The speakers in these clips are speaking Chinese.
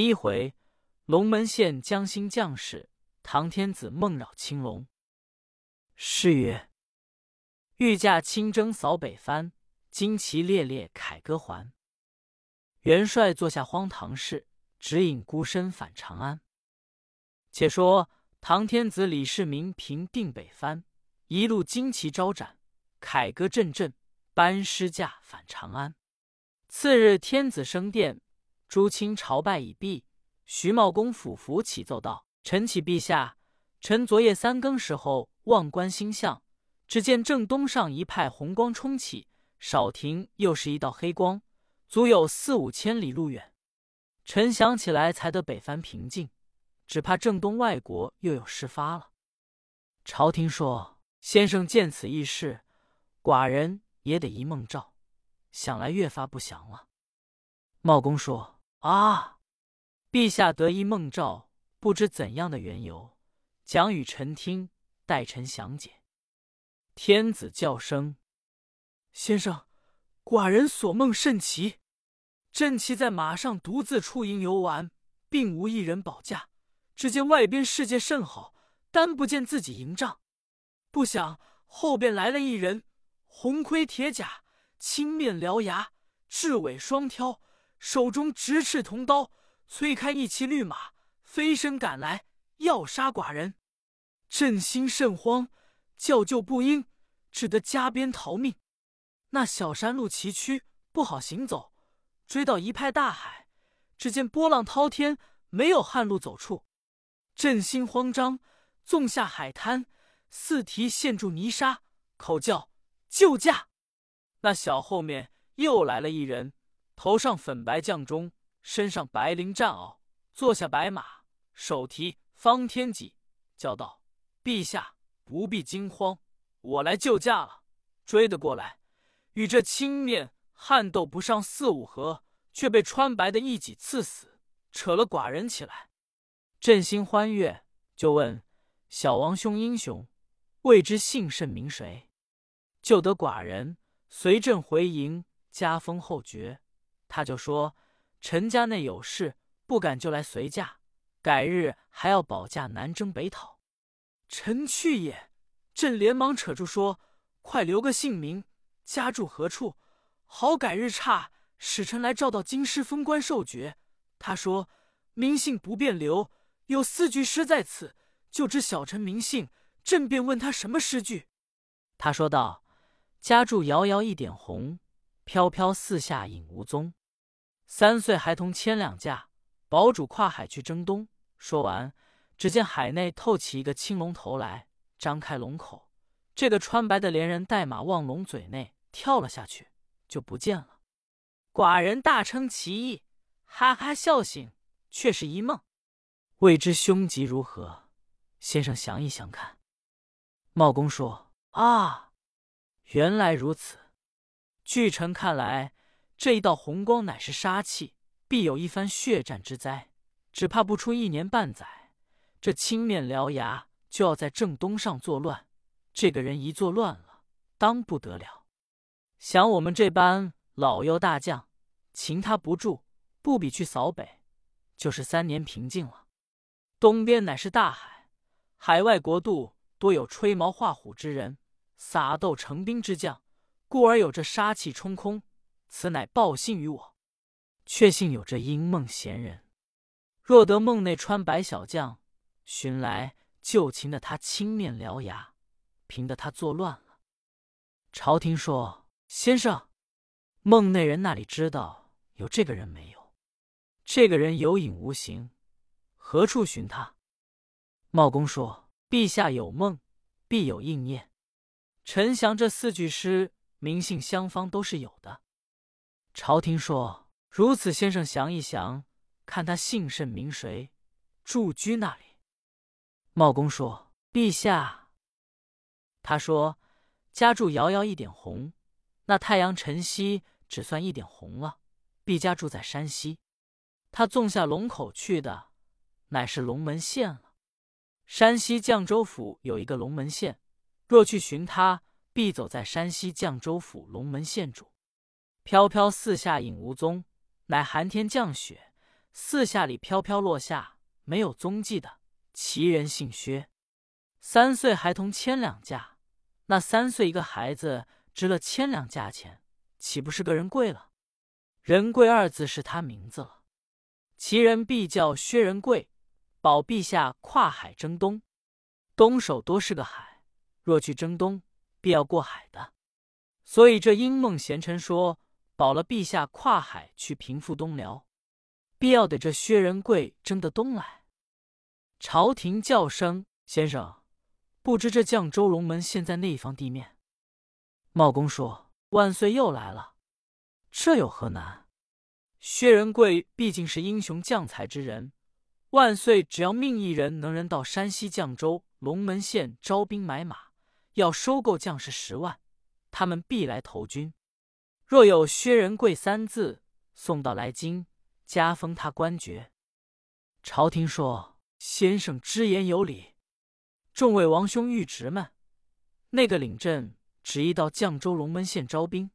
第一回，龙门县江兴将士唐天子梦扰青龙。诗曰：欲驾亲征扫北藩，旌旗猎猎凯歌还。元帅坐下荒唐事，指引孤身返长安。且说唐天子李世民平定北藩，一路旌旗招展，凯歌阵阵，班师驾返长安。次日天子升殿，诸卿朝拜已毕，徐茂公俯伏启奏道：臣启陛下，臣昨夜三更时候望观星象，只见正东上一派红光冲起，少停又是一道黑光，足有4、5千里路远。臣想起来才得北藩平静，只怕正东外国又有事发了。朝廷说：先生见此异事，寡人也得一梦兆，想来越发不祥了。茂公说：啊，陛下得一梦兆，不知怎样的缘由，讲与臣听，待臣详解。天子叫声：先生，寡人所梦甚奇，朕骑在马上独自出营游玩，并无一人保驾，只见外边世界甚好，单不见自己营帐。不想后边来了一人，红盔铁甲，青面獠牙，赤尾双挑，手中直赤铜刀，催开一骑绿马，飞身赶来，要杀寡人。朕心甚慌，叫救不应，只得加鞭逃命。那小山路崎岖，不好行走，追到一派大海，只见波浪滔天，没有旱路走处。朕心慌张，纵下海滩，四蹄陷住泥沙，口叫救驾。那小后面又来了一人，头上粉白绛中，身上白绫战袄，坐下白马，手提方天戟，叫道：陛下不必惊慌，我来救驾了。追得过来，与这青面悍斗不上4、5合，却被穿白的一戟刺死，扯了寡人起来。朕心欢悦，就问：小王兄英雄，未知姓甚名谁？救得寡人，随朕回营，加封后爵。他就说：臣家内有事，不敢就来随驾，改日还要保驾南征北讨。臣去也。朕连忙扯住说：快留个姓名，家住何处，好改日差使臣来召到京师封官授爵。他说：名姓不便留，有司局师在此，就知小臣名姓，朕便问他什么诗句。他说道：家住遥遥一点红，飘飘四下影无踪。3岁孩童牵两架，堡主跨海去征东。说完，只见海内透起一个青龙头来，张开龙口，这个穿白的连人带马望龙嘴内跳了下去，就不见了。寡人大称其意，哈哈笑醒，却是一梦，未知凶吉如何，先生详一详看。茂公说：啊，原来如此。据臣看来，这一道红光乃是杀气，必有一番血战之灾，只怕不出1年半载，这青面獠牙就要在正东上作乱。这个人一作乱了，当不得了。想我们这般老幼大将，擒他不住，不比去扫北，就是3年平静了。东边乃是大海，海外国度多有吹毛画虎之人，撒豆成兵之将，故而有这杀气冲空，此乃报信于我。确信有这因梦闲人，若得梦内穿白小将寻来，就擒得他青面獠牙，凭得他作乱了。朝廷说：先生，梦内人那里知道有这个人没有？这个人有影无形，何处寻他？茂公说：陛下有梦，必有应验。臣想这4句诗，名姓相方都是有的。朝廷说：如此，先生详一详，看他姓甚名谁，住居那里。茂公说：陛下，他说：家住遥遥一点红，那太阳晨曦只算一点红了，毕家住在山西。他纵下龙口去的，乃是龙门县了。山西绛州府有一个龙门县，若去寻他，必走在山西绛州府龙门县主。飘飘四下影无踪，乃寒天降雪，四下里飘飘落下，没有踪迹的。其人姓薛，3岁孩童千两价，那3岁一个孩子值了千两价钱，岂不是个人贵了？人贵二字是他名字了，其人必叫薛仁贵，保陛下跨海征东。东首多是个海，若去征东，必要过海的。所以这英梦贤臣说，保了陛下跨海去平复东辽，必要得这薛仁贵征得东来。朝廷叫声：“先生，不知这绛州龙门现在那一方地面？”茂公说：“万岁又来了，这有何难？薛仁贵毕竟是英雄将才之人，万岁只要命一人能人到山西绛州龙门县招兵买马，要收购将士10万，他们必来投军。若有薛仁贵3字，送到来京，加封他官爵。”朝廷说：“先生之言有理，众位王兄御侄们，那个领阵旨意到绛州龙门县招兵。”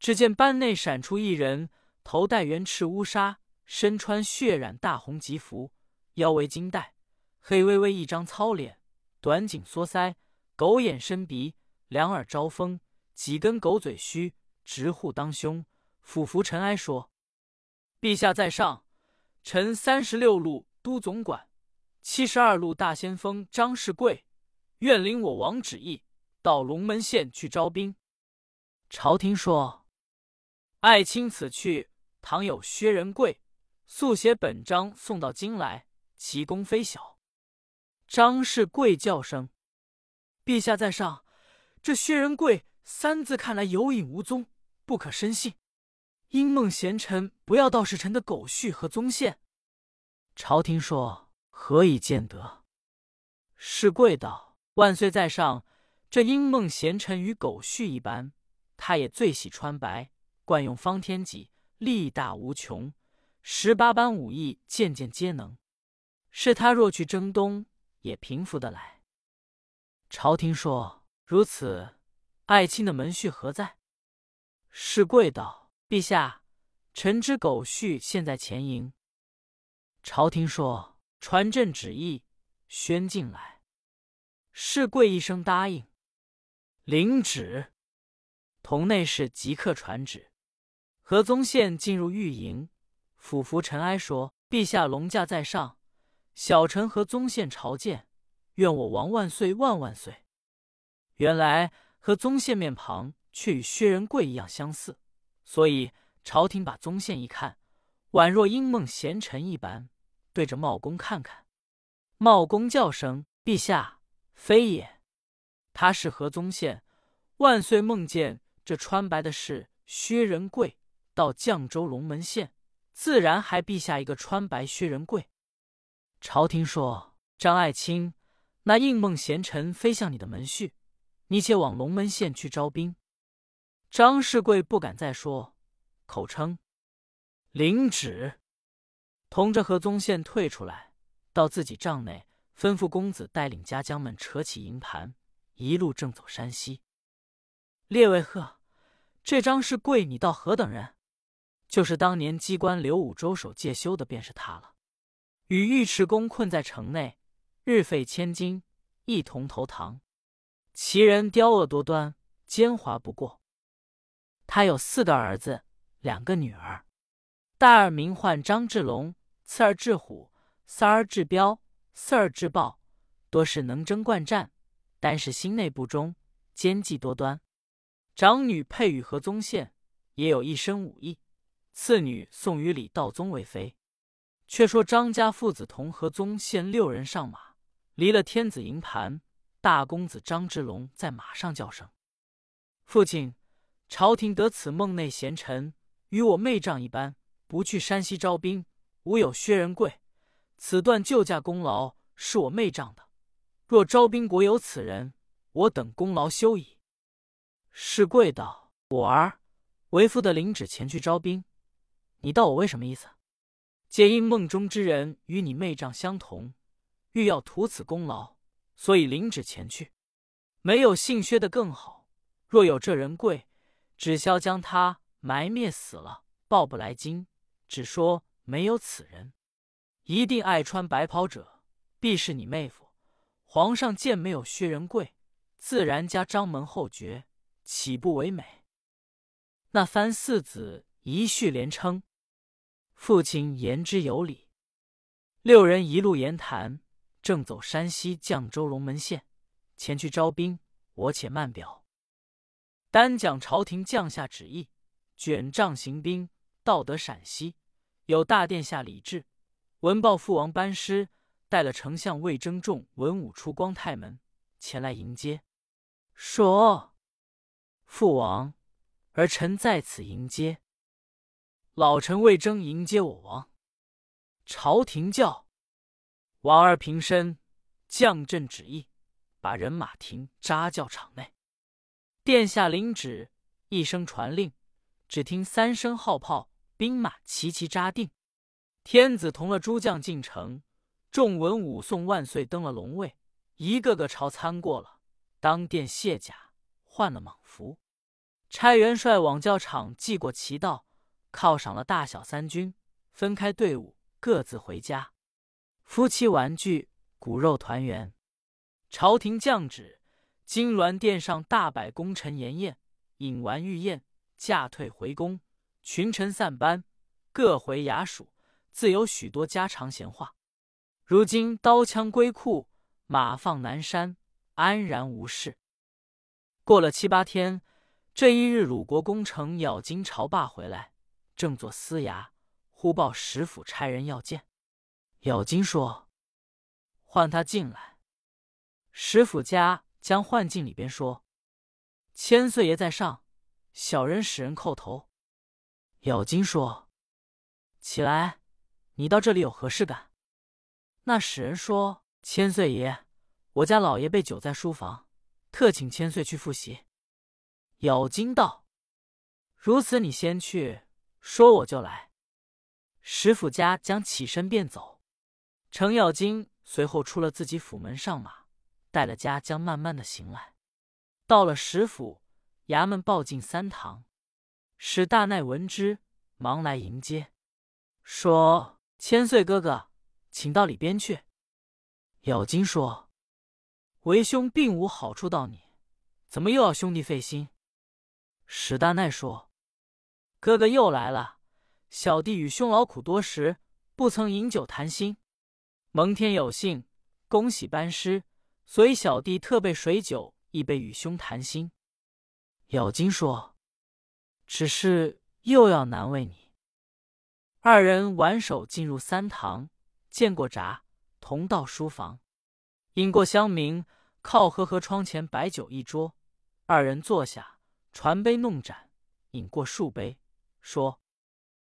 只见班内闪出一人，头戴圆赤乌纱，身穿血染大红吉服，腰围金带，黑微微一张糙脸，短颈缩腮，狗眼深鼻，两耳招风，几根狗嘴须，直护当胸，俯伏尘埃说：“陛下在上，臣36路。都总管72路大先锋张士贵，愿领我王旨意到龙门县去招兵。”朝廷说：“爱卿此去，倘有薛仁贵，速写本章送到京来，其功非小。”张士贵叫声：“陛下在上，这薛仁贵3字看来有影无踪，不可深信。英梦贤臣不要道是臣的狗续和宗宪。”朝廷说：“何以见得？”士贵道：“万岁在上，这英梦贤臣与狗续一般，他也最喜穿白，惯用方天戟，力大无穷，18般武艺件件皆能。是他若去征东，也平复得来。”朝廷说：“如此，爱卿的门婿何在？”士贵道：“陛下，臣知狗续现在前营。”朝廷说：“传朕旨意，宣进来。”士贵一声答应。领旨，同内侍即刻传旨。何宗宪进入御营，俯伏尘埃说：“陛下龙驾在上，小臣何宗宪朝见，愿我王万岁万万岁。”原来何宗宪面庞却与薛仁贵一样相似，所以朝廷把宗宪一看，宛若英梦贤臣一般。对着茂公看看，茂公叫声：“陛下，非也，他是何宗宪。万岁梦见这穿白的是薛仁贵到绛州龙门县，自然还陛下一个穿白薛仁贵。”朝廷说：“张爱卿，那应梦贤臣非像你的门婿，你且往龙门县去招兵。”张士贵不敢再说，口称：“领旨。”同着何宗宪退出来，到自己帐内，吩咐公子带领家将们扯起营盘，一路正走山西。列位贺，这张士贵你道何等人？就是当年机关留五州守介休的便是他了。与尉迟恭困在城内，日费千金，一同投唐。其人刁恶多端，奸猾不过。他有4个儿子，2个女儿。大儿名唤张志龙，次儿志虎，三儿志彪，四儿志豹，多是能征惯战，但是心内不忠，奸计多端。长女配与何宗宪，也有一身武艺。次女送与李道宗为妃。却说张家父子同何宗宪6人上马，离了天子营盘，大公子张志龙在马上叫声：“父亲，朝廷得此梦内贤臣，与我妹丈一般，不去山西招兵，吾有薛仁贵，此段救驾功劳是我妹丈的。若招兵国有此人，我等功劳休矣。”士贵道：“我儿，为父的领旨前去招兵，你道我为什么意思？皆因梦中之人与你妹丈相同，欲要图此功劳，所以领旨前去。没有姓薛的更好，若有这仁贵，只消将他埋灭死了，报不来京，只说没有此人。一定爱穿白袍者，必是你妹夫。皇上见没有薛仁贵，自然加张门后爵，岂不为美？那番四子一叙连称，父亲言之有理。六人一路言谈，正走山西绛州龙门县，前去招兵，我且慢表。单讲朝廷降下旨意，卷帐行兵，到得陕西，有大殿下李治、文豹父王班师，带了丞相魏征仲、文武出光太门前来迎接，说：“父王，儿臣在此迎接。老臣魏征迎接我王。朝廷教王儿平身，降朕旨意，把人马停扎教场内。殿下领旨，一声传令，只听三声号炮，兵马齐齐扎定。天子同了诸将进城，众文武送万岁登了龙位。”一个个朝参过了，当殿卸甲，换了蟒服，差元帅往教场记过其道，犒赏了大小三军，分开队伍，各自回家。夫妻玩具，骨肉团圆。朝廷降旨，金銮殿上大摆功臣筵宴，饮完御宴，驾退回宫，群臣散班，各回衙署，自有许多家常闲话。如今刀枪归库，马放南山，安然无事。过了七八天，这一日鲁国攻城咬金朝霸回来，正坐司衙，忽报石府差人要见。咬金说：“唤他进来。”石府家将唤进里边，说：“千岁爷在上，小人使人叩头。”咬金说：“起来，你到这里有何事干？”那使人说：“千岁爷，我家老爷被久在书房，特请千岁去复习。”咬金道：“如此，你先去，说我就来。”石府家将起身便走。程咬金随后出了自己府门，上马，带了家将慢慢的行来。到了石府衙门，抱进三堂。史大耐闻之，忙来迎接，说：“千岁哥哥，请到里边去。”咬金说：“为兄并无好处到你，怎么又要兄弟费心？”史大耐说：“哥哥又来了，小弟与兄劳苦多时，不曾饮酒谈心。蒙天有幸，恭喜班师，所以小弟特备水酒一杯与兄谈心。”咬金说：“只是又要难为你。”二人挽手进入三堂，见过闸，同到书房，饮过香茗，靠呵窗前摆酒一桌。二人坐下，传杯弄盏，饮过数杯，说：“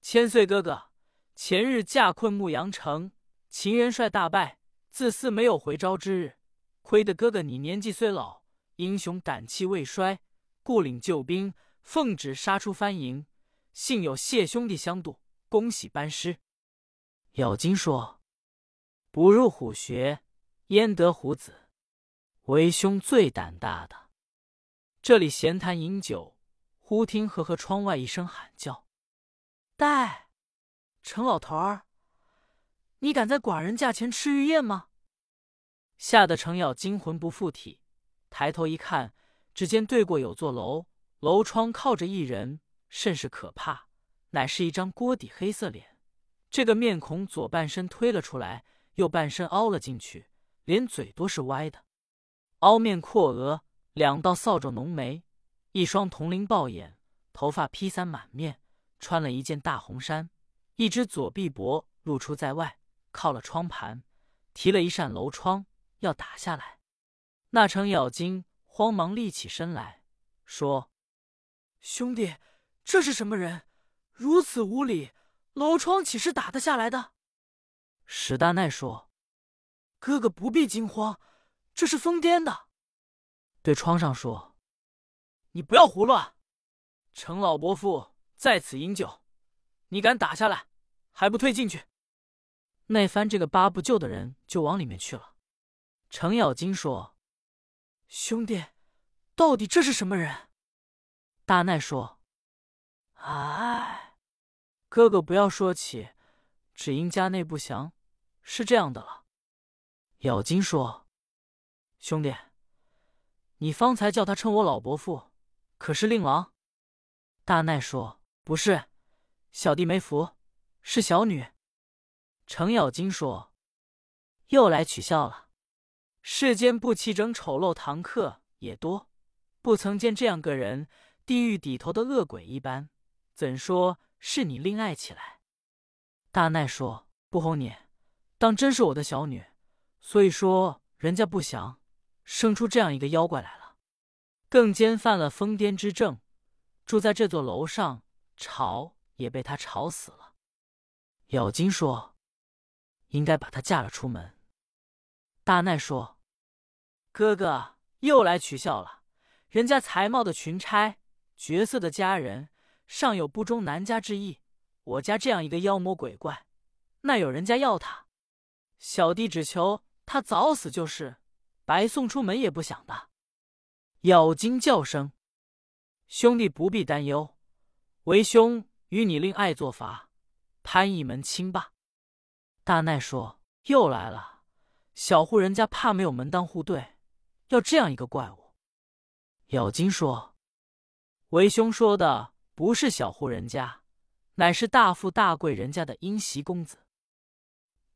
千岁哥哥，前日驾困牧羊城，秦元帅大败，自私没有回朝之日，亏得哥哥你年纪虽老，英雄胆气未衰，故领救兵，奉旨杀出藩营，幸有谢兄弟相度，恭喜班师。”咬金说：“不入虎穴，焉得虎子？为兄最胆大的。”这里闲谈饮酒，忽听窗外一声喊叫：“带程老头儿，你敢在寡人驾前吃御宴吗？”吓得程咬金魂不附体，抬头一看，只见对过有座楼，楼窗靠着一人，甚是可怕，乃是一张锅底黑色脸。这个面孔左半身推了出来，右半身凹了进去，连嘴都是歪的，凹面阔额，两道扫帚浓眉，一双铜铃豹眼，头发披散满面，穿了一件大红衫，一只左臂膊露出在外，靠了窗盘，提了一扇楼窗要打下来。那程咬金慌忙立起身来，说：“兄弟，这是什么人？如此无礼，楼窗岂是打得下来的？”史大耐说：“哥哥不必惊慌，这是疯癫的。”对窗上说：“你不要胡乱，程老伯父在此饮酒，你敢打下来，还不退进去？”那番这个八不救的人就往里面去了。程咬金说：“兄弟，到底这是什么人？”大耐说：“哎，哥哥不要说起，只因家内不详，是这样的了。”咬金说：“兄弟，你方才叫他称我老伯父，可是令郎？”大奈说：“不是，小弟没福，是小女。”程咬金说：“又来取笑了。世间不齐整丑陋堂客也多，不曾见这样个人，地狱底头的恶鬼一般，怎说是你另爱起来？”大奈说：“不哄你，当真是我的小女，所以说人家不详，生出这样一个妖怪来了，更兼犯了疯癫之症，住在这座楼上，吵也被他吵死了。”咬金说：“应该把他嫁了出门。”大奈说：“哥哥又来取笑了，人家才貌的裙钗，绝色的佳人，尚有不忠男家之意，我家这样一个妖魔鬼怪，那有人家要他？小弟只求他早死就是，白送出门也不想的。”咬金叫声：“兄弟不必担忧，为兄与你另爱做法，攀一门亲吧。”大奈说：“又来了，小户人家怕没有门当户对，要这样一个怪物。”咬金说：“为兄说的不是小户人家，乃是大富大贵人家的阴袭公子。”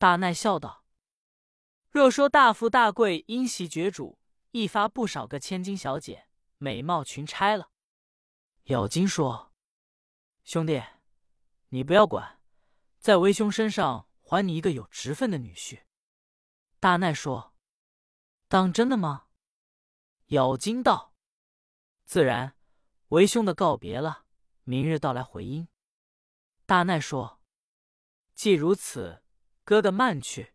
大奈笑道：“若说大富大贵阴袭爵主，一发不少个千金小姐，美貌群钗了。”咬金说：“兄弟，你不要管，在为兄身上还你一个有职分的女婿。”大奈说：“当真的吗？”咬金道：“自然，为兄的告别了，明日到来回音。”大奈说：“既如此，哥哥慢去。”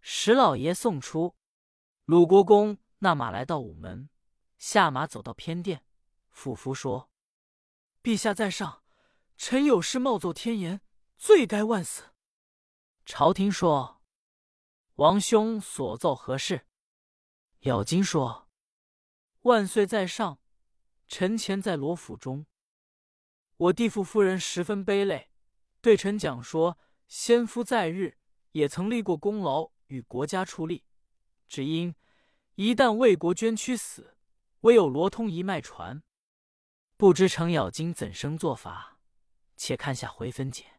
石老爷送出，鲁国公那马来到午门，下马走到偏殿，俯伏说：“陛下在上，臣有事冒奏天言，罪该万死。”朝廷说：“王兄所奏何事？”咬金说：“万岁在上，臣前在罗府中，我弟父夫人十分悲泪，对臣讲说，先夫在日也曾立过功劳，与国家出力，只因一旦为国捐躯死，唯有罗通一脉传。不知程咬金怎生做法？且看下回分解。”